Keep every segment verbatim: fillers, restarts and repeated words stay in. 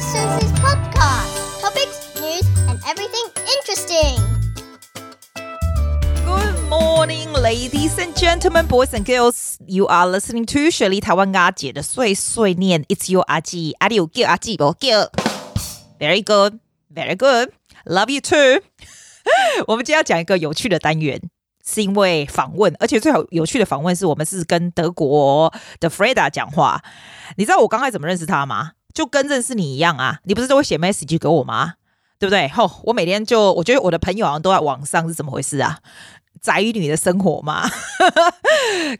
to Susie's podcast. Topics, news, and everything interesting. Good morning, ladies and gentlemen, boys and girls. You are listening to Shirley Taiwan 阿姐的碎碎念. It's your 阿姐. 阿姐有叫阿姐不叫 Very good, very good. Love you too. 我们今天要讲一个有趣的单元。是因为访问，而且最好有趣的访问是我们是跟德国的 Frieda 讲话。你知道我刚才怎么认识他吗？就跟认识你一样啊，你不是都会写 message 给我吗？对不对？吼、哦，我每天就我觉得我的朋友好像都在网上是怎么回事啊？宅女的生活嘛，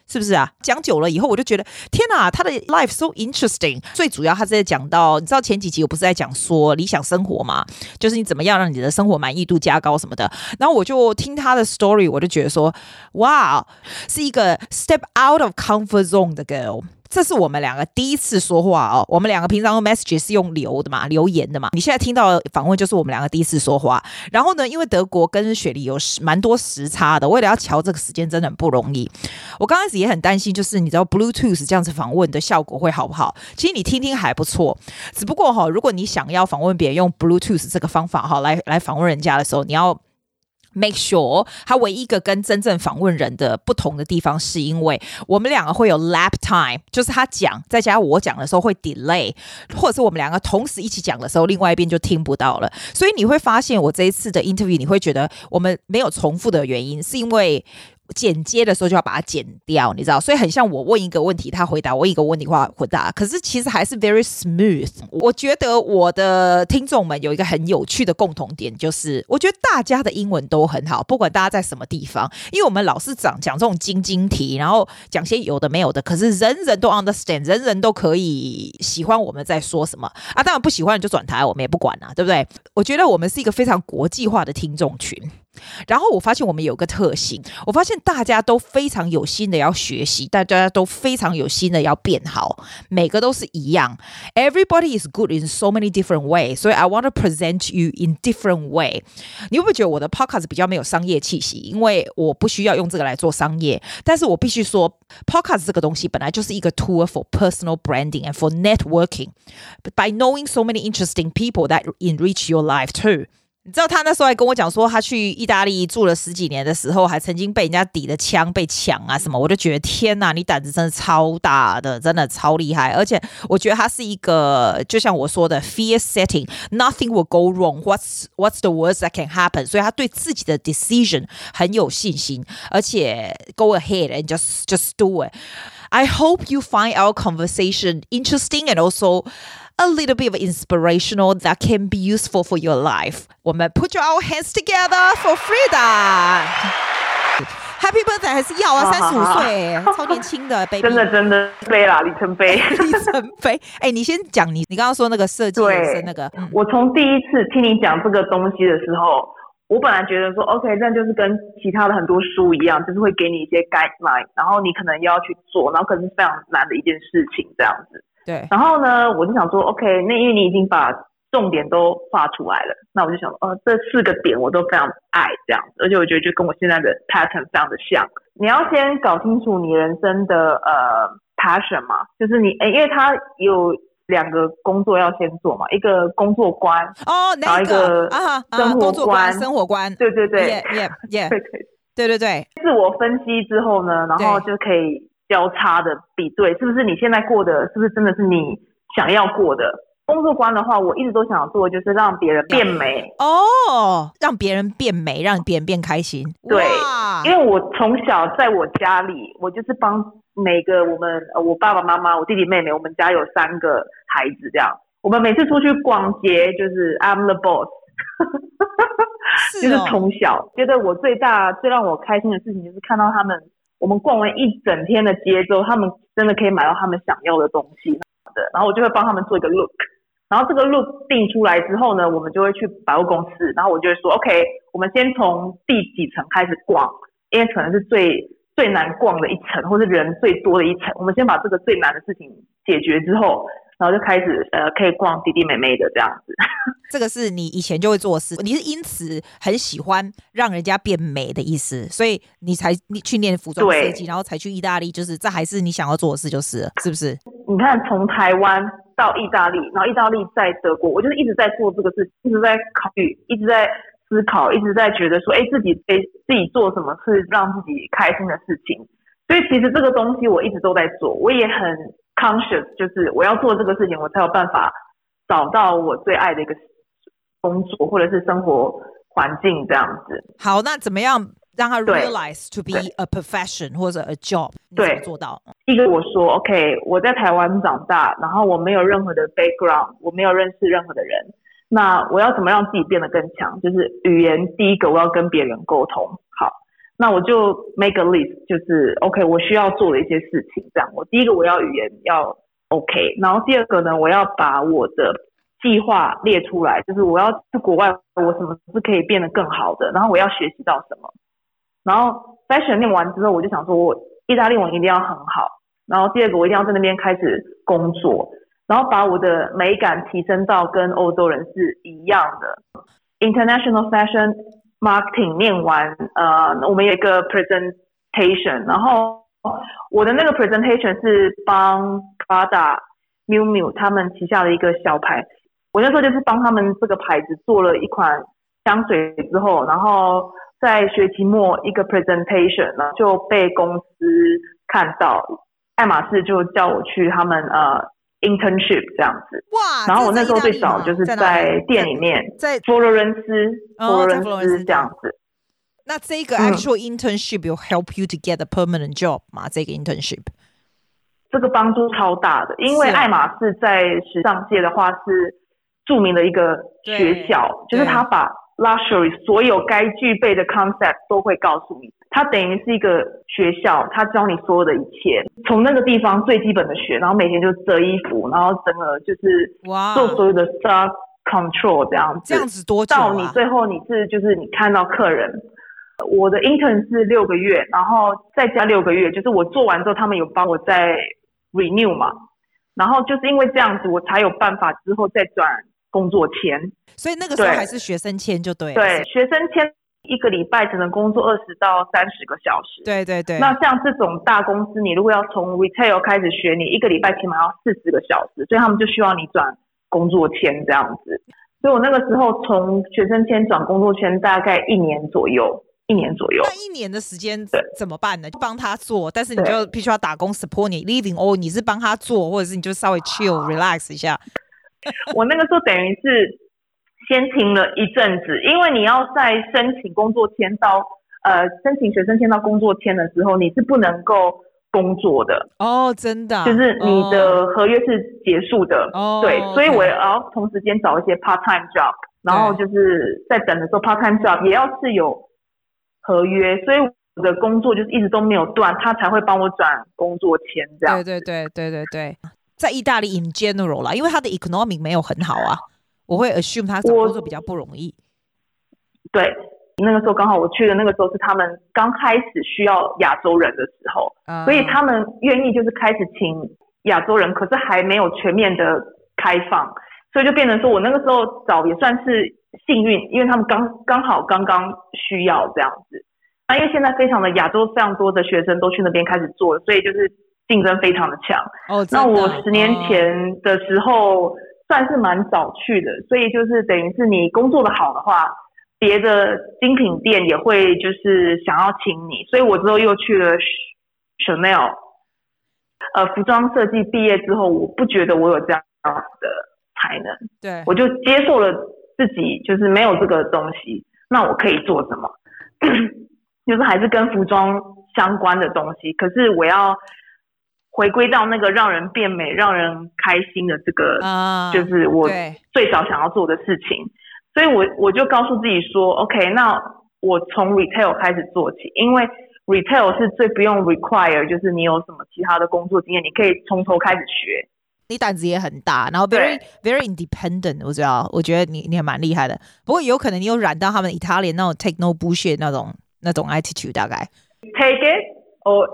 是不是啊？讲久了以后，我就觉得天哪，他的 life so interesting。最主要，他是在讲到，你知道前几集我不是在讲说理想生活嘛，就是你怎么样让你的生活满意度加高什么的。然后我就听他的 story， 我就觉得说，哇，是一个 step out of comfort zone 的 girl。这是我们两个第一次说话哦，我们两个平常用 message 是用留的嘛，留言的嘛。你现在听到的访问就是我们两个第一次说话。然后呢，因为德国跟雪梨有蛮多时差的，为了要调这个时间真的很不容易。我刚开始也很担心，就是你知道 Bluetooth 这样子访问的效果会好不好？其实你听听还不错，只不过哈、哦，如果你想要访问别人用 Bluetooth 这个方法哈、哦、来来访问人家的时候，你要。Make sure 它唯一一个跟真正访问人的不同的地方是因为我们两个会有 lap time， 就是他讲再加我讲的时候会 delay， 或者是我们两个同时一起讲的时候另外一边就听不到了，所以你会发现我这一次的 interview 你会觉得我们没有重复的原因是因为剪接的时候就要把它剪掉，你知道，所以很像我问一个问题他回答，我一个问题他回答，可是其实还是 very smooth。 我觉得我的听众们有一个很有趣的共同点，就是我觉得大家的英文都很好，不管大家在什么地方，因为我们老是讲讲这种晶晶题，然后讲些有的没有的，可是人人都 understand， 人人都可以喜欢我们在说什么啊，当然不喜欢就转台我们也不管啊，对不对？我觉得我们是一个非常国际化的听众群，然后我发现我们有个特性，我发现大家都非常有心的要学习，大家都非常有心的要变好，每个都是一样。 Everybody is good in so many different ways， 所以 I want to present you in different way。 你会不会觉得我的 podcast 比较没有商业气息？因为我不需要用这个来做商业，但是我必须说 podcast 这个东西本来就是一个 tool for personal branding and for networking by knowing so many interesting people that enrich your life too。你知道他那时候还跟我讲说他去意大利住了十几年的时候还曾经被人家抵的枪被抢啊什么，我就觉得天哪，你胆子真的超大的，真的超厉害。而且我觉得他是一个就像我说的 fear setting， nothing will go wrong， what's, what's the worst that can happen， 所以他对自己的 decision 很有信心，而且 go ahead and just, just do it。 I hope you find our conversation interesting and also a little bit of inspirational that can be useful for your life. 我们 put our hands together for Frieda. Happy birthday 还是要啊，三十五岁，超年轻的 baby。真的真的飞啦，里程碑，里程碑。哎、欸，你先讲你，你刚刚说那个设计是那个，嗯、我从第一次听你讲这个东西的时候，我本来觉得说 OK， 那就是跟其他的很多书一样，就是会给你一些 guideline， 然后你可能要去做，然后可能是非常难的一件事情这样子。对，然后呢，我就想说 ，OK， 那因为你已经把重点都画出来了，那我就想说，呃，这四个点我都非常爱这样，而且我觉得就跟我现在的 pattern 非常的像。你要先搞清楚你人生的呃 passion 嘛，就是你，因为他有两个工作要先做嘛，一个工作观哦，然后一个生活观，生活观，对对对，耶耶耶，对对对对对，自我分析之后呢，然后就可以。交叉的比对，是不是你现在过的，是不是真的是你想要过的？工作观的话，我一直都想做的就是让别人变美哦，让别人变美，让别人变开心。对，因为我从小在我家里，我就是帮每个我们，我爸爸妈妈，我弟弟妹妹，我们家有三个孩子这样。我们每次出去逛街，就是 I'm the boss。是哦、就是从小觉得我最大最让我开心的事情，就是看到他们。我们逛完一整天的街之后，他们真的可以买到他们想要的东西的，然后我就会帮他们做一个 look， 然后这个 look 定出来之后呢，我们就会去百货公司，然后我就会说 OK， 我们先从第几层开始逛，因为可能是最最难逛的一层，或是人最多的一层，我们先把这个最难的事情解决之后，然后就开始呃可以逛弟弟妹妹的这样子。这个是你以前就会做的事，你是因此很喜欢让人家变美的意思，所以你才去念服装设计，然后才去意大利，就是这还是你想要做的事，就是是不是？你看从台湾到意大利，然后意大利在德国，我就是一直在做这个事，一直在考虑，一直在思考，一直在觉得说，哎，自己哎自己做什么是让自己开心的事情。所以其实这个东西我一直都在做，我也很 conscious， 就是我要做这个事情，我才有办法找到我最爱的一个工作或者是生活环境这样子。好，那怎么样让他 realize to be a profession 或者 a job？ 对，做到一个我说 OK， 我在台湾长大，然后我没有任何的 background， 我没有认识任何的人，那我要怎么让自己变得更强？就是语言，第一个我要跟别人沟通。好，那我就 make a list， 就是 OK 我需要做的一些事情这样。我第一个我要语言要 OK， 然后第二个呢，我要把我的计划列出来，就是我要去国外，我什么是可以变得更好的，然后我要学习到什么。然后 fashion 念完之后，我就想说我意大利文一定要很好，然后第二个我一定要在那边开始工作，然后把我的美感提升到跟欧洲人是一样的。 International Fashion Marketing 念完，呃，我们有一个 presentation， 然后我的那个 presentation 是帮 Prada Miu Miu 他们旗下的一个小牌，我那时候就是帮他们这个牌子做了一款香水之后，然后在学期末一个 presentation， 然后就被公司看到，爱马仕就叫我去他们呃 internship 这样子。哇！然后我那时候最早就是在店里面，在佛罗伦斯，佛罗伦斯这样子。那这个 actual internship 有 help you to get a permanent job 吗？这个 internship 这个帮助超大的，因为爱马仕在时尚界的话是著名的一个学校，就是他把luxury 所有该具备的 concept 都会告诉你，它等于是一个学校，它教你所有的一切，从那个地方最基本的学，然后每天就折衣服，然后整个就是做所有的 stock control 这样子。这样子多久啊？到你最后你是就是你看到客人，我的 intern 是六个月，然后再加六个月，就是我做完之后他们有帮我再 renew 嘛，然后就是因为这样子我才有办法之后再转工作签，所以那个时候还是学生签就对了。对，学生签一个礼拜只能工作二十到三十个小时。对对对。那像这种大公司，你如果要从 retail 开始学，你一个礼拜起码要四十个小时，所以他们就需要你转工作签这样子。所以我那个时候从学生签转工作签，大概一年左右，一年左右。那一年的时间怎么办呢？就帮他做，但是你就必须要打工 support 你 living or 你是帮他做，或者是你就稍微 chill、啊、relax 一下。我那个时候等于是先停了一阵子，因为你要在申请工作签到呃申请学生签到工作签的时候，你是不能够工作的哦，真的、啊，就是你的合约是结束的哦，对，所以我要同时间找一些 part time job， 然后就是在等的时候 part time job 也要是有合约，所以我的工作就是一直都没有断，他才会帮我转工作签这样。对对对对对对。在意大利 in general 啦，因为他的 economic 没有很好啊，我会 assume 他找工作比较不容易。对，那个时候刚好我去的那个时候是他们刚开始需要亚洲人的时候、嗯、所以他们愿意就是开始请亚洲人，可是还没有全面的开放，所以就变成说我那个时候找也算是幸运，因为他们刚刚好刚刚需要这样子。那因为现在非常的亚洲非常多的学生都去那边开始做，所以就是竞争非常的强、哦、那我十年前的时候算是蛮早去的、哦、所以就是等于是你工作的好的话，别的精品店也会就是想要请你，所以我之后又去了 Chanel、呃、服装设计毕业之后，我不觉得我有这样的才能，对，我就接受了自己就是没有这个东西，那我可以做什么就是还是跟服装相关的东西，可是我要回归到那个让人变美让人开心的这个、uh, 就是我最早想要做的事情，所以我我就告诉自己说 OK 那我从 retail 开始做起，因为 retail 是最不用 require 就是你有什么其他的工作经验，你可以从头开始学，你胆子也很大，然后 very, very independent， 我知道我觉得你你还蛮厉害的，不过有可能你有染到他们 Italian 那种 take no bullshit 那种那种 attitude， 大概 take it or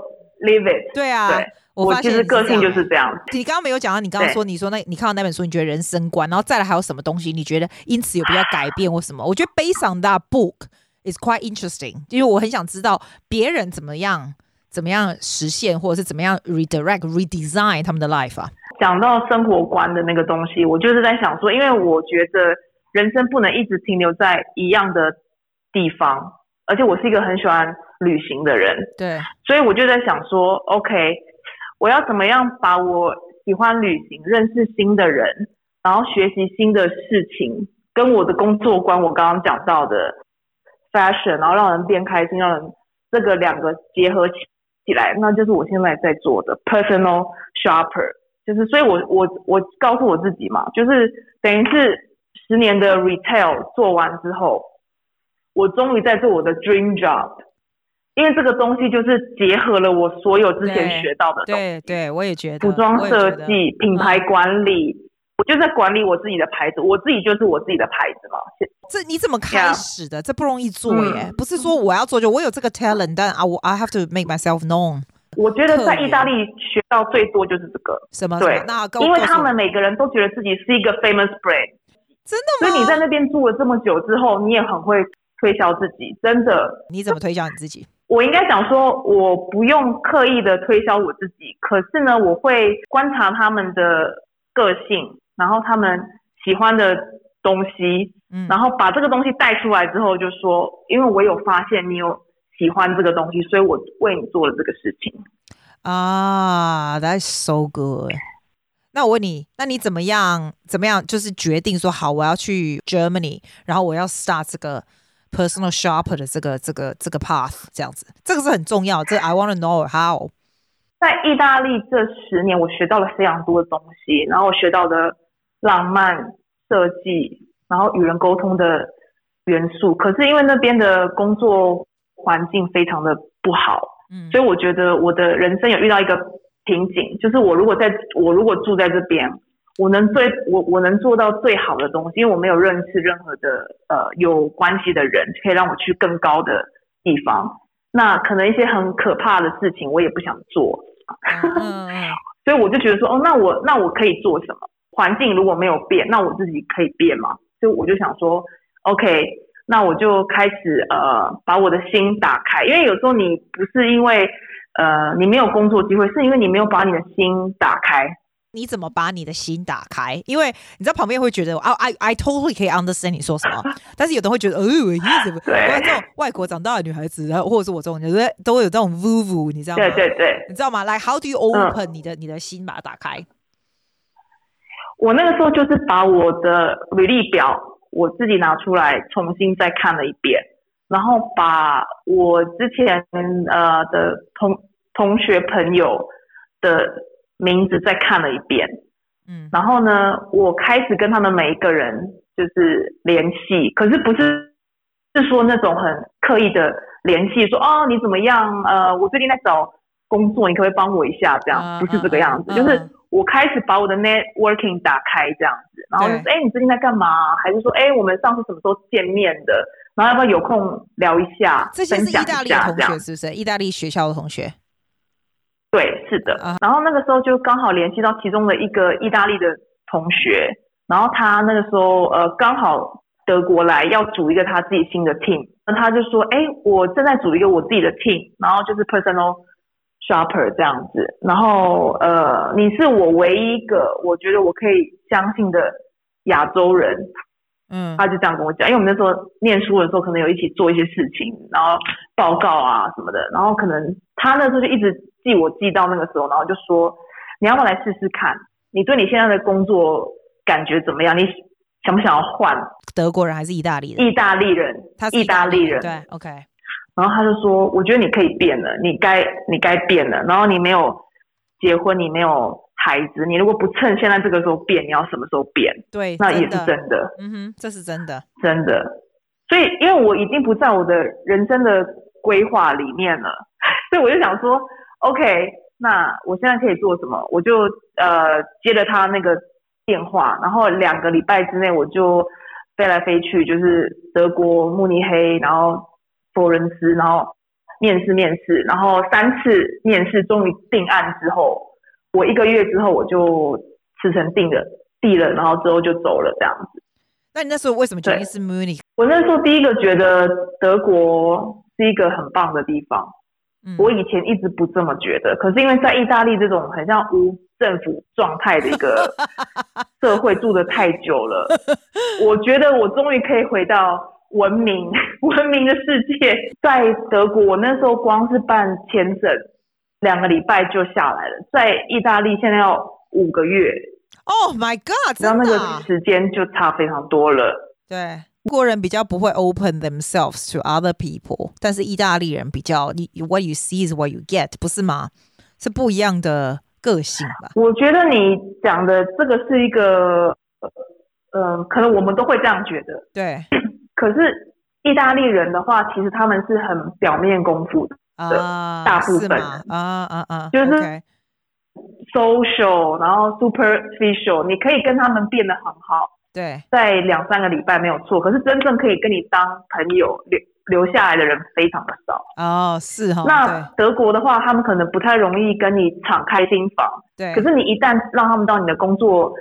leave it。 对啊，对，我其实个性就是这样。你刚刚没有讲到，你刚刚说你说那你看到那本书，你觉得人生观，然后再来还有什么东西你觉得因此有比较改变或什么？我觉得 based on that book is quite interesting， 因为我很想知道别人怎么样怎么样实现，或者是怎么样 redirect redesign 他们的 life 啊。讲到生活观的那个东西，我就是在想说，因为我觉得人生不能一直停留在一样的地方，而且我是一个很喜欢旅行的人，对，所以我就在想说 OK 我要怎么样把我喜欢旅行，认识新的人，然后学习新的事情，跟我的工作观，我刚刚讲到的 fashion， 然后让人变开心，让人这个两个结合起来，那就是我现在在做的 personal shopper， 就是所以我我我告诉我自己嘛，就是等于是十年的 retail 做完之后，我终于在做我的 dream job， 因为这个东西就是结合了我所有之前学到的东西，对 对, 对，我也觉得服装设计、品牌管理、嗯，我就在管理我自己的牌子，我自己就是我自己的牌子嘛。这你怎么开始的？ Yeah. 这不容易做耶、嗯，不是说我要做就我有这个 talent， 但 I I have to make myself known。我觉得在意大利学到最多就是这个什么？对，那因为他们每个人都觉得自己是一个 famous brand， 真的吗？所以你在那边住了这么久之后，你也很会推销自己，真的。你怎么推销你自己？我应该讲说我不用刻意的推销我自己，可是呢我会观察他们的个性，然后他们喜欢的东西、嗯、然后把这个东西带出来之后就说，因为我有发现你有喜欢这个东西，所以我为你做了这个事情啊。 That's so good。 那我问你，那你怎么样怎么样就是决定说好我要去 Germany， 然后我要 start 这个personal shopper 的这个这个这个 path， 这样子，这个是很重要。这 I want to know how。 在意大利这十年，我学到了非常多的东西，然后我学到的浪漫设计，然后与人沟通的元素。可是因为那边的工作环境非常的不好，嗯，所以我觉得我的人生有遇到一个瓶颈，就是我如果在我如果住在这边，我能最我我能做到最好的东西，因为我没有认识任何的呃有关系的人可以让我去更高的地方，那可能一些很可怕的事情我也不想做所以我就觉得说哦，那我那我可以做什么？环境如果没有变，那我自己可以变嘛？所以我就想说 OK， 那我就开始呃把我的心打开，因为有时候你不是因为呃你没有工作机会，是因为你没有把你的心打开。你怎么把你的心打开？因为你知道旁边会觉得 I, I totally 可以 understand 你说什么，但是有的人会觉得哦，怎么这种外国长大的女孩子，或者是我这种人都会有这种 vuvu， 你知道吗？对对对，你知道吗？ Like how do you open、嗯、你的你的心把它打开？我那个时候就是把我的履历表我自己拿出来重新再看了一遍，然后把我之前呃的同同学朋友的名字再看了一遍，嗯，然后呢我开始跟他们每一个人就是联系，可是不是是说那种很刻意的联系说哦你怎么样，呃我最近在找工作，你可不可以帮我一下，这样、嗯、不是这个样子、嗯、就是我开始把我的 networking 打开这样子，然后就是哎你最近在干嘛，还是说哎我们上次什么时候见面的，然后要不要有空聊一下。这些是意大利的同学是不是？意大利学校的同学？对，是的。然后那个时候就刚好联系到其中的一个意大利的同学，然后他那个时候呃刚好德国来要组一个他自己新的 team， 他就说哎我正在组一个我自己的 team， 然后就是 personal shopper 这样子，然后呃你是我唯一一个我觉得我可以相信的亚洲人，嗯，他就这样跟我讲，因为我们那时候念书的时候可能有一起做一些事情，然后报告啊什么的，然后可能他那时候就一直记我记到那个时候，然后就说你要不要来试试看，你对你现在的工作感觉怎么样，你想不想要换？德国人还是意大利人？意大利人，他是意大利人，对 OK。 然后他就说我觉得你可以变了，你该你该变了，然后你没有结婚，你没有孩子，你如果不趁现在这个时候变，你要什么时候变？对，那也是真的，真的，嗯哼，这是真的，真的。所以因为我已经不在我的人生的规划里面了，所以我就想说 OK 那我现在可以做什么，我就呃接了他那个电话，然后两个礼拜之内我就飞来飞去，就是德国慕尼黑，然后佛伦斯，然后面试面试，然后三次面试终于定案之后，我一个月之后我就辞呈定了地了，然后之后就走了这样子。那你那时候为什么决定是 Munich？ 我那时候第一个觉得德国是一个很棒的地方，嗯，我以前一直不这么觉得，可是因为在意大利这种很像无政府状态的一个社会住得太久了，我觉得我终于可以回到文明文明的世界。在德国我那时候光是办签证两个礼拜就下来了，在意大利现在要五个月 Oh my god， 然后那个时间就差非常多了。对，中国人比较不会 open themselves to other people， 但是意大利人比较 what you see is what you get， 不是吗？是不一样的个性吧。我觉得你讲的这个是一个呃，可能我们都会这样觉得，对。可是意大利人的话其实他们是很表面功夫的、啊、大部分啊啊啊，就是 social、okay. 然后 superficial， 你可以跟他们变得很好，对，在两三个礼拜没有错，可是真正可以跟你当朋友留下来的人非常的少。哦，是哦。那德国的话他们可能不太容易跟你敞开心房，对。可是你一旦让他们到你的工作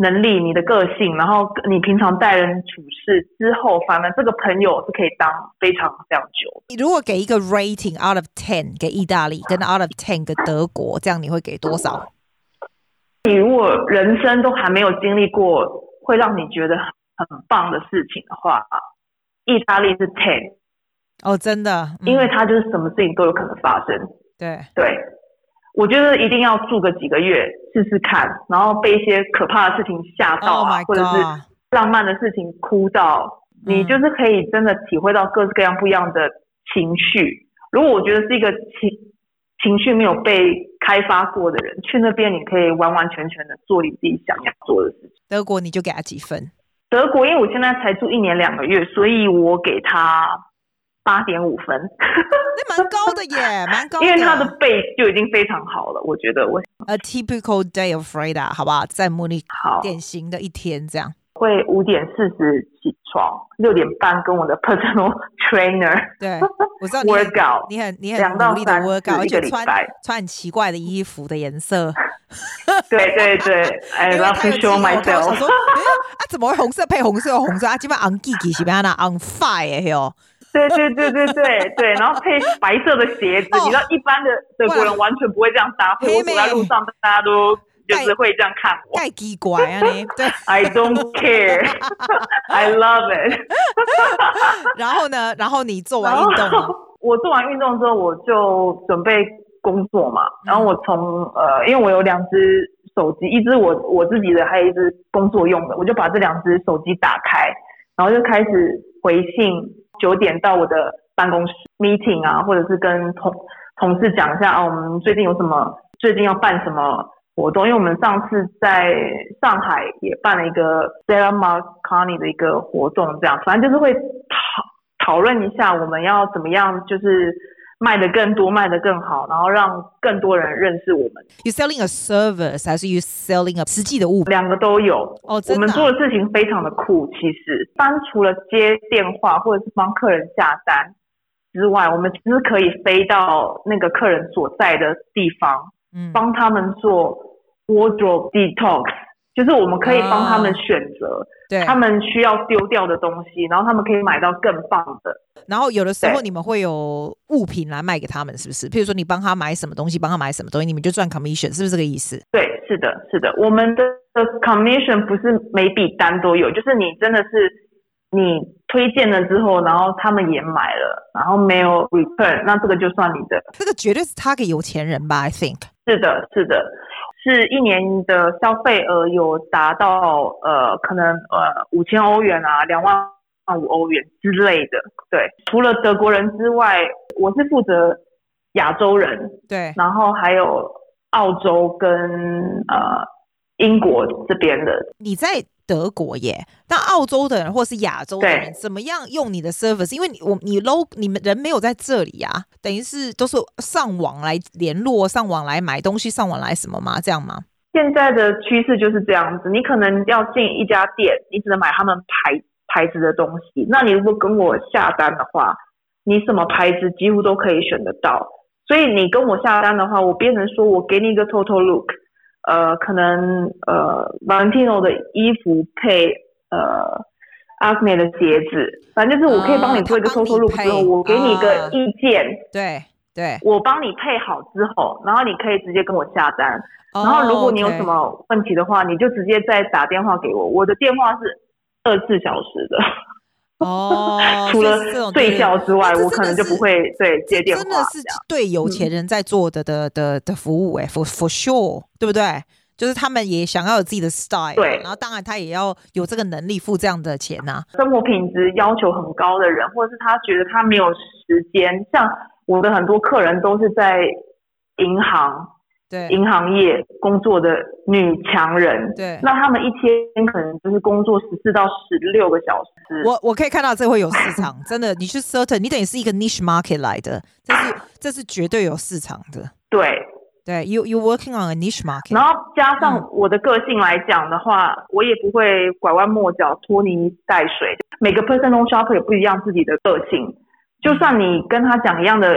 能力，你的个性，然后你平常待人处事之后，反而这个朋友是可以当非常非常久。你如果给一个 rating out of ten 给意大利跟 out of ten 给德国，这样你会给多少？你如果人生都还没有经历过会让你觉得很棒的事情的话，意大利是ten。哦，真的、嗯、因为它就是什么事情都有可能发生。对对，我觉得一定要住个几个月试试看，然后被一些可怕的事情吓到啊、oh、或者是浪漫的事情哭到、嗯、你就是可以真的体会到各式各样不一样的情绪。如果我觉得是一个情情绪没有被开发过的人，去那边你可以完完全全的做你自己想要做的事情。德国你就给他几分？德国因为我现在才住一年两个月，所以我给他八点五分，那蛮高的耶，蛮高的。因为他的背就已经非常好了，我觉得我 A typical day of Frieda， 好不好？在慕尼黑典型的一天这样。会五点四十起床，六点半跟我的 personal trainer 对，我知道你 workout， 你很你很努力的 workout， 而且穿穿很奇怪的衣服的颜色。对对对 ，I love to show myself。我说，啊，怎么会红色配红色？红色啊，基本上 on geeky 是不要那 on fire 嘿哦。对对对对对对，然后配白色的鞋子、哦、你知道一般的德国人完全不会这样搭配，我走在路上大家都就是会这样看我，太奇怪啊你对 I don't care I love it 然后呢然后你做完运动了？我做完运动之后我就准备工作嘛，然后我从呃，因为我有两只手机，一只我我自己的还有一只工作用的，我就把这两只手机打开，然后就开始回信，九点到我的办公室 meeting 啊，或者是跟同同事讲一下啊，我们最近有什么，最近要办什么活动，因为我们上次在上海也办了一个 Serah Mark Carney 的一个活动，这样反正就是会讨讨论一下我们要怎么样，就是卖得更多，卖得更好，然后让更多人认识我们。You selling a service 还是 you selling a 实际的物品？两个都有。哦，真的啊？我们做的事情非常的酷。其实，单除了接电话或者是帮客人下单之外，我们其实可以飞到那个客人所在的地方，嗯，帮他们做 wardrobe detox， 就是我们可以帮他们选择。啊，对，他们需要丢掉的东西，然后他们可以买到更棒的。然后有的时候你们会有物品来卖给他们，是不是？譬如说你帮他买什么东西，帮他买什么东西，你们就赚 commission， 是不是这个意思？对，是的，是的。我们的 commission 不是每笔单都有，就是你真的是你推荐了之后，然后他们也买了，然后没有 return， 那这个就算你的。这个绝对是他给有钱人吧 ？I think 是的，是的。是一年的消费额有达到呃可能呃五千欧元啊，两万五欧元之类的。对，除了德国人之外，我是负责亚洲人，对，然后还有澳洲跟呃英国这边的。你在德国耶，那澳洲的人或是亚洲的人怎么样用你的 service？ 因为你我你 low 你们人没有在这里啊，等于是都是上网来联络，上网来买东西，上网来什么吗？这样吗？现在的趋势就是这样子，你可能要进一家店，你只能买他们牌牌子的东西。那你如果跟我下单的话，你什么牌子几乎都可以选得到。所以你跟我下单的话，我变成说我给你一个 total look。呃，可能呃 Valentino 的衣服配呃 Acne 的鞋子，反正就是我可以帮你做一个 total look 之后，我给你一个意见，对，对，我帮你配好之后，然后你可以直接跟我下单。Oh, 然后如果你有什么问题的话， okay. 你就直接再打电话给我，我的电话是二十四小时的。哦，除了睡觉之外，我可能就不会对接电话。真的是对有钱人在做的的的的服务哎、欸、，for for sure， 对不对？就是他们也想要有自己的 style， 对，然后当然他也要有这个能力付这样的钱呐、啊。生活品质要求很高的人，或者是他觉得他没有时间，像我的很多客人都是在银行。对，银行业工作的女强人，对，那他们一天可能就是工作十四到十六个小时。我我可以看到这会有市场，真的，你是 certain， 你等于是一个 niche market 来的，这是这是绝对有市场的。对对 ，you you working on a niche market。然后加上我的个性来讲的话，嗯、我也不会拐弯抹角、拖泥带水。每个 personal shopper 也不一样自己的个性，就算你跟他讲一样的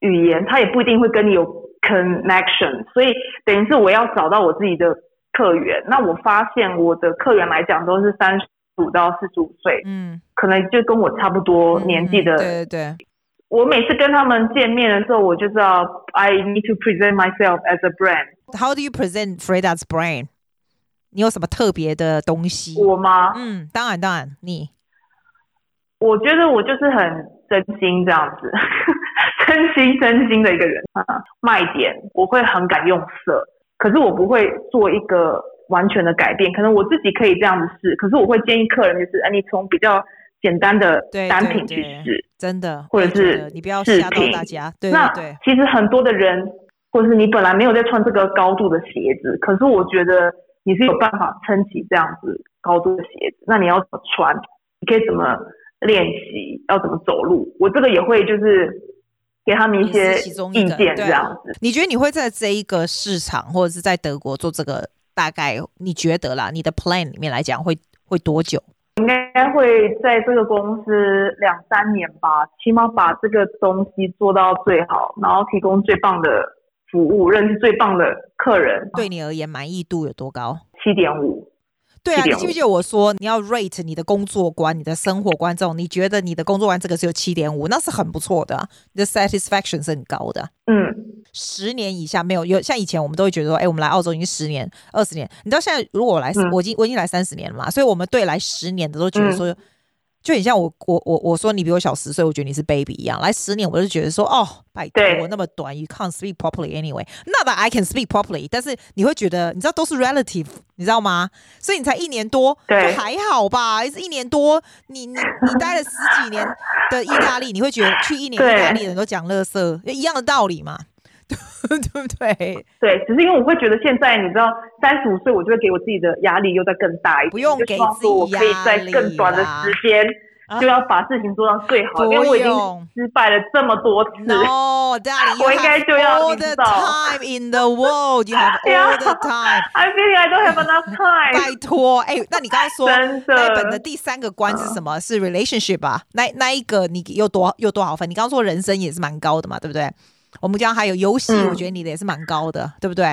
语言，他也不一定会跟你有。connection， 所以等于是我要找到我自己的客源。那我发现我的客源来讲都是三十五到四十五岁，嗯，可能就跟我差不多年纪的。嗯嗯、对对对。我每次跟他们见面的时候，我就知道 I need to present myself as a brand. How do you present Freda's brand? 你有什么特别的东西？我吗？嗯，当然当然，你。我觉得我就是很真心这样子。真心真心的一个人啊，卖点我会很敢用色，可是我不会做一个完全的改变，可能我自己可以这样子试，可是我会建议客人就是，啊、你从比较简单的单品去试，对对对，真的，或者是你不要吓到大家。对对对，那其实很多的人，或者是你本来没有在穿这个高度的鞋子，可是我觉得你是有办法撑起这样子高度的鞋子，那你要怎么穿？你可以怎么练习？要怎么走路？我这个也会就是。给他们一些意见这样子。你觉得你会在这一个市场或者是在德国做这个，大概你觉得啦，你的 plan 里面来讲 会, 会多久？应该会在这个公司两三年吧，起码把这个东西做到最好，然后提供最棒的服务，认识最棒的客人。对你而言满意度有多高？ 七点五。对啊，你记不记得我说你要 rate 你的工作观、你的生活观众？你觉得你的工作观这个是有 七点五， 那是很不错的、啊，你的 satisfaction 是很高的、啊。嗯，十年以下没有，有像以前我们都会觉得说，哎、欸，我们来澳洲已经十年、二十年，你知道现在如果我来，嗯、我已经我已经来三十年了嘛，所以我们对来十年的都觉得说，嗯、就很像我我我我说你比我小十岁，我觉得你是 baby 一样。来十年，我就觉得说，哦，拜托那么短 ，you can't speak properly anyway。Not that I can speak properly， 但是你会觉得，你知道都是 relative。你知道吗？所以你才一年多，就还好吧。一年多，你你你待了十几年的意大利，你会觉得去一年意大利人都讲垃圾，一样的道理嘛，对不对？对，只是因为我会觉得现在你知道，三十五岁我就会给我自己的压力又再更大一点，不用给自己压力啦，我可以在更短的时间。就要把事情做到最好，因为我已经失败了这么多次。No, darling, 我应该就要 all the time in the world, you have all the time. I feel I don't have enough time. 拜托，哎、欸，那你刚才说那本的第三个关是什么？是 relationship 吧？那那一个你有多有多少分？你刚刚说人生也是蛮高的嘛，对不对？我们刚刚还有游戏，我觉得你的也是蛮高的，嗯、对不对？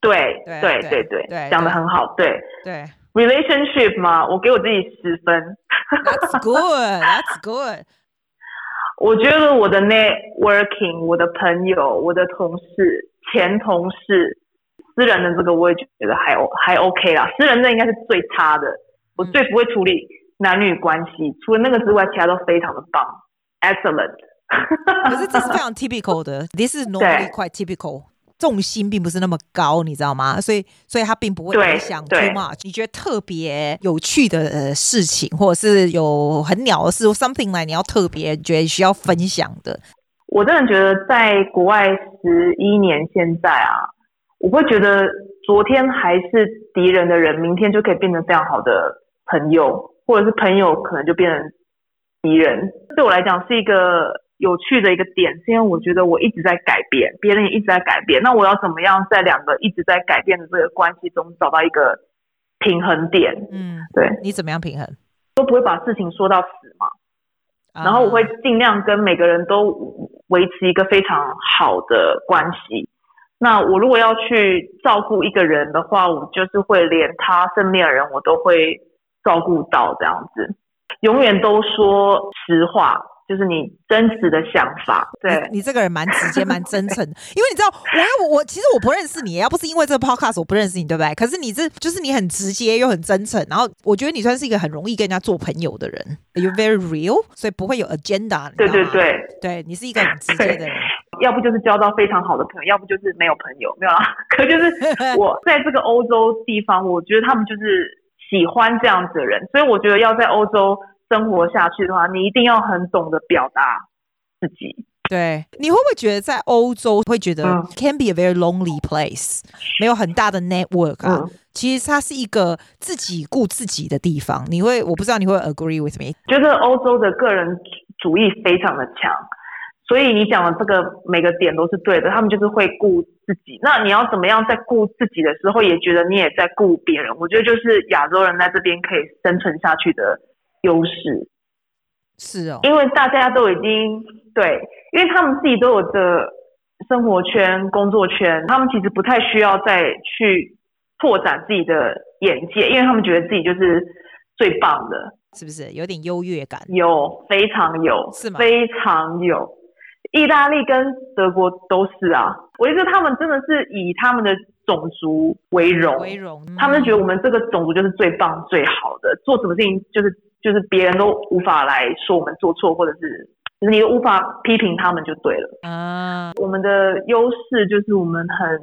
对对对对对，讲得很好，对对。relationship 嘛，我给我自己十分。That's good, that's good. 我觉得我的 networking， 我的朋友、我的同事、前同事、私人的这个，我也觉得还还 OK 啦。私人的应该是最差的，我最不会处理男女关系，嗯、除了那个之外，其他都非常的棒 ，excellent。可是这是非常 typical 的 ，this is normally quite typical。重心并不是那么高，你知道吗？所以，所以它并不会影响 too much。你觉得特别有趣的、呃、事情，或者是有很鸟的事 ，something like 你要特别觉得需要分享的？我真的觉得在国外十一年，现在啊，我会觉得昨天还是敌人的人，明天就可以变成非常好的朋友，或者是朋友可能就变成敌人。对我来讲是一个。有趣的一个点是因为我觉得我一直在改变，别人也一直在改变，那我要怎么样在两个一直在改变的这个关系中找到一个平衡点？嗯，对，你怎么样平衡？都不会把事情说到死嘛，啊、然后我会尽量跟每个人都维持一个非常好的关系。那我如果要去照顾一个人的话，我就是会连他身边的人我都会照顾到这样子，永远都说实话。就是你真实的想法。对， 你, 你这个人蛮直接蛮真诚的因为你知道我我我其实我不认识你，要不是因为这个 podcast 我不认识你，对不对？可是你这就是你很直接又很真诚，然后我觉得你算是一个很容易跟人家做朋友的人， You're very real， 所以不会有 agenda。 对对对对，你是一个很直接的人要不就是交到非常好的朋友，要不就是没有朋友，没有啦。可就是我在这个欧洲地方我觉得他们就是喜欢这样子的人，所以我觉得要在欧洲生活下去的话，你一定要很懂得表达自己。对，你会不会觉得在欧洲会觉得、嗯、can be a very lonely place， 没有很大的 network 啊、嗯、其实它是一个自己顾自己的地方。你会，我不知道你会 agree with me， 觉得欧洲的个人主义非常的强，所以你讲的这个每个点都是对的，他们就是会顾自己。那你要怎么样在顾自己的时候也觉得你也在顾别人，我觉得就是亚洲人在这边可以生存下去的优势。是哦，因为大家都已经，对，因为他们自己都有着生活圈工作圈，他们其实不太需要再去拓展自己的眼界，因为他们觉得自己就是最棒的，是不是有点优越感？有，非常有。是吗？非常有。意大利跟德国都是啊，我觉得他们真的是以他们的种族为荣，为荣、嗯、他们觉得我们这个种族就是最棒最好的，做什么事情就是就是别人都无法来说我们做错，或者是就是你都无法批评他们就对了、啊、我们的优势就是我们很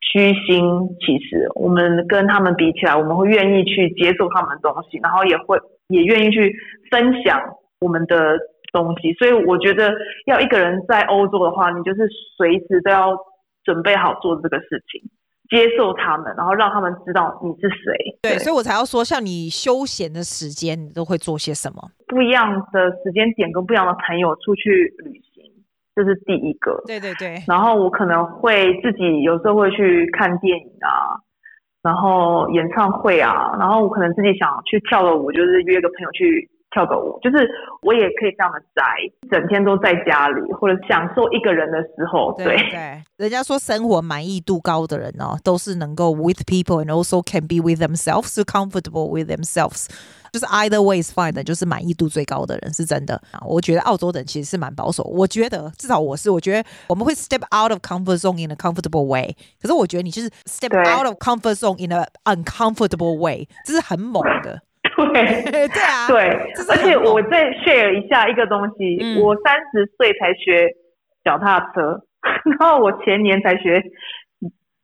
虚心，其实我们跟他们比起来，我们会愿意去接受他们的东西，然后也会也愿意去分享我们的东西。所以我觉得要一个人在欧洲的话，你就是随时都要准备好做这个事情，接受他们，然后让他们知道你是谁。 对, 对，所以我才要说像你休闲的时间你都会做些什么，不一样的时间点跟不一样的朋友出去旅行，这是第一个。对对对，然后我可能会自己有时候会去看电影啊，然后演唱会啊，然后我可能自己想去跳个舞，就是约个朋友去跳个舞，就是我也可以这样的宅，整天都在家里，或者享受一个人的时候。 对, 对, 对，人家说生活满意度高的人哦，都是能够 with people and also can be with themselves, so comfortable with themselves， 就是 either way is fine 的，就是满意度最高的人是真的。我觉得澳洲人其实是蛮保守，我觉得至少我是，我觉得我们会 step out of comfort zone in a comfortable way， 可是我觉得你就是 step out of comfort zone in a uncomfortable way， 这是很猛的。对对啊，对，而且我再 share 一下一个东西、嗯、我三十岁才学脚踏车，然后我前年才学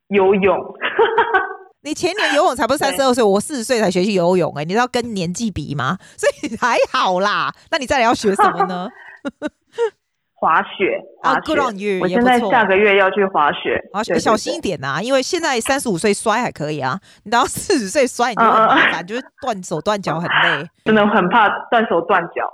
游泳你前年游泳才不是三十二岁，我四十岁才学去游泳、欸、你知道跟年纪比吗？所以还好啦。那你再来要学什么呢？滑雪，滑雪、oh, good on you， 我现在下个月要去滑雪，滑雪小心一点啊，因为现在三十五岁摔还可以啊，你到四十岁摔你就很麻烦、嗯、就是断手断脚很累，真的很怕断手断脚。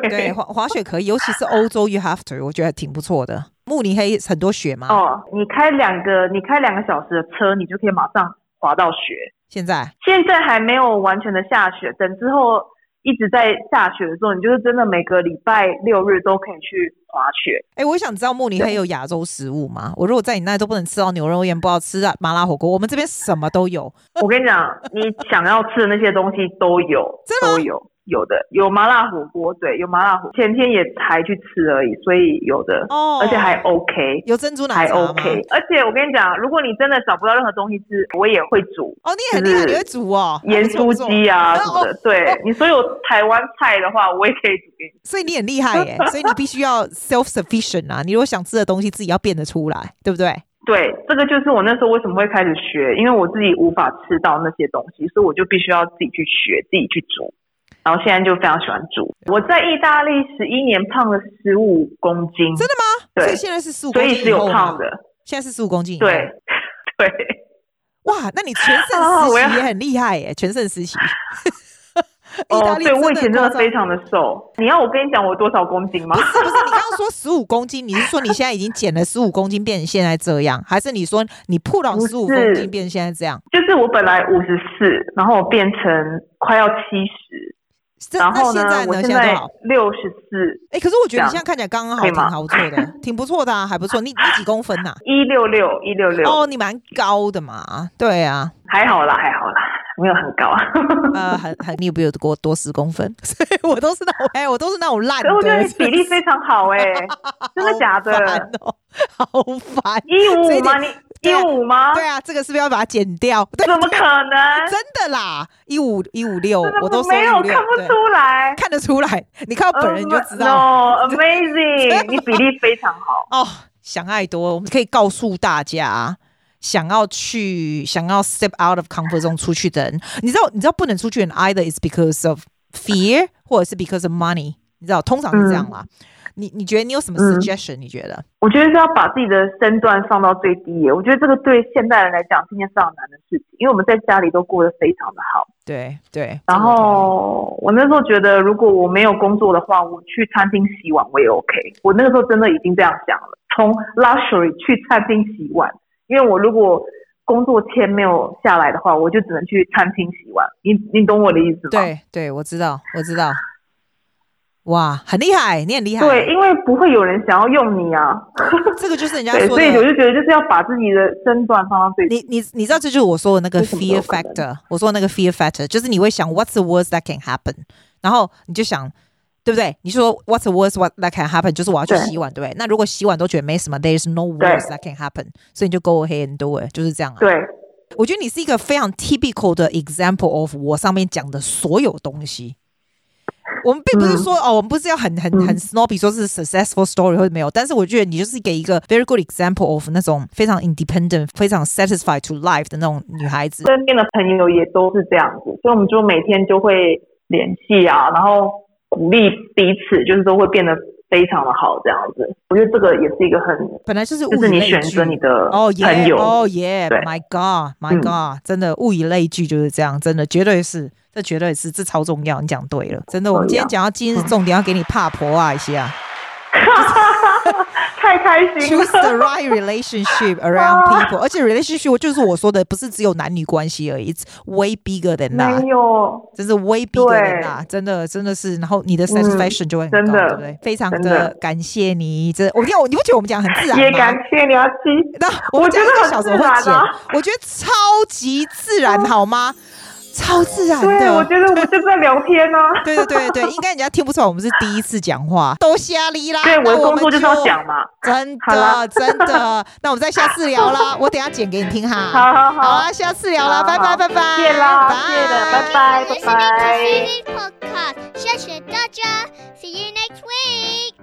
对, 对 滑, 滑雪可以，尤其是欧洲 you have to， 我觉得挺不错的。慕尼黑很多雪吗？哦，你开两个你开两个小时的车你就可以马上滑到雪。现在现在还没有完全的下雪，等之后一直在下雪的时候，你就是真的每个礼拜六日都可以去滑雪。哎、欸，我想知道慕尼黑有亚洲食物吗？我如果在你那都不能吃到牛肉面，不要吃麻辣火锅，我们这边什么都有。我跟你讲，你想要吃的那些东西都有，都有，有的有麻辣火锅，对，有麻辣火锅，前天也才去吃而已，所以有的，哦、而且还 OK， 有珍珠奶茶吗？还 OK， 而且我跟你讲，如果你真的找不到任何东西吃，我也会煮。哦，你很厉害，你会煮哦，盐酥鸡啊什么的，对、哦、你所有台湾菜的话，我也可以煮给你。所以你很厉害耶，所以你必须要 self sufficient 啊，你如果想吃的东西自己要变得出来，对不对？对，这个就是我那时候为什么会开始学，因为我自己无法吃到那些东西，所以我就必须要自己去学，自己去煮。然后现在就非常喜欢煮。我在意大利十一年胖了十五公斤。真的吗？对，所以现在是十五公斤，所以只有胖的，现在是十五公斤。对对，哇，那你全盛时期也很厉害耶、啊、全盛时期意大利真的、哦、对，我以前真的非常的瘦。你要我跟你讲我多少公斤吗？不是不是，你刚刚说十五公斤，你是说你现在已经减了十五公斤变成现在这样，还是你说你暴露十五公斤变成现在这样？就是我本来五十四，然后我变成快要七十，然后呢？那现在呢？我现在六十四。哎，可是我觉得你现在看起来刚刚好，挺好不错的，挺不错的啊，还不错。你你几公分呐、啊？一六六，一六六。哦，你蛮高的嘛。对啊，还好啦，还好啦。没有很高啊，呃，还还你有没有多多十公分？所以我都是那种哎、欸，我都是那种烂的。可我觉得你体力非常好哎、欸，真的假的？哦、好烦！一五五吗？你一五五吗？对啊，这个是不是要把它剪掉？怎么可能？真的啦，一五一五六，我都没有看不出来，看得出来，你看到本人你就知道。哦、um, ，amazing！ 你比例非常好哦，想爱多，我们可以告诉大家、啊。想要去想要 step out of comfort zone 出去的人，你知道你知道不能出去的 either is because of fear 或者是 because of money， 你知道通常是这样啦、嗯、你你觉得你有什么 suggestion、嗯、你觉得？我觉得是要把自己的身段放到最低耶，我觉得这个对现代人来讲是件非常难的事情，因为我们在家里都过得非常的好，对对。然后我那时候觉得如果我没有工作的话，我去餐厅洗碗我也 OK， 我那个时候真的已经这样想了，从 luxury 去餐厅洗碗，因为我如果工作签没有下来的话，我就只能去餐厅洗碗。你你懂我的意思吗？对对，我知道我知道。哇，很厉害，你很厉害。对，因为不会有人想要用你啊。这个就是人家说的。所以我就觉得就是要把自己的身段放到最低。你你你知道，这就是我说的那个 fear factor。我说的那个 fear factor 就是你会想 what's the worst that can happen， 然后你就想。对不对？你说 What's the worst what that can happen？ 就是我要去洗碗， 对， 对不对？那如果洗碗都觉得没什么 ，There's no worst that can happen， 所以你就 go ahead and do it， 就是这样、啊。对，我觉得你是一个非常 typical 的 example of 我上面讲的所有东西。我们并不是说、嗯、哦，我们不是要很很很 snobby 说是 successful story 或者没有，但是我觉得你就是给一个 very good example of 那种非常 independent、非常 satisfied to life 的那种女孩子。身边的朋友也都是这样子，所以我们就每天就会联系啊，然后。鼓励彼此，就是都会变得非常的好，这样子。我觉得这个也是一个很本来就是物以类聚，就是你选择你的朋友。哦耶，哦耶 ，My God，My God，、嗯、真的物以类聚就是这样，真的绝对是，这绝对是，这超重要。你讲对了，真的。我们今天讲到今日重点，要给你怕婆啊一下。太开心了 ！Choose the right relationship around people， 而且 relationship 就是我说的，不是只有男女关系而已 ，It's way bigger than that。没有，真是 way bigger than that， 真的真的是，然后你的 satisfaction、嗯、就会很高，对不对？非常的感谢你，真的，我你你不觉得我们讲很自然吗？也感谢你啊，七，那我们讲一个小时我会剪，我觉得超级自然，好吗？超自然的，对，我觉得我们就是在聊天啊。对对对对，应该人家听不出来我们是第一次讲话，都瞎哩啦。对，我的工作就是要讲嘛，真的真的。那我们再下次聊啦，我等一下剪给你听哈。好好好，好啊，下次聊啦，拜拜拜拜，谢啦，谢了，拜拜拜拜。See you next week.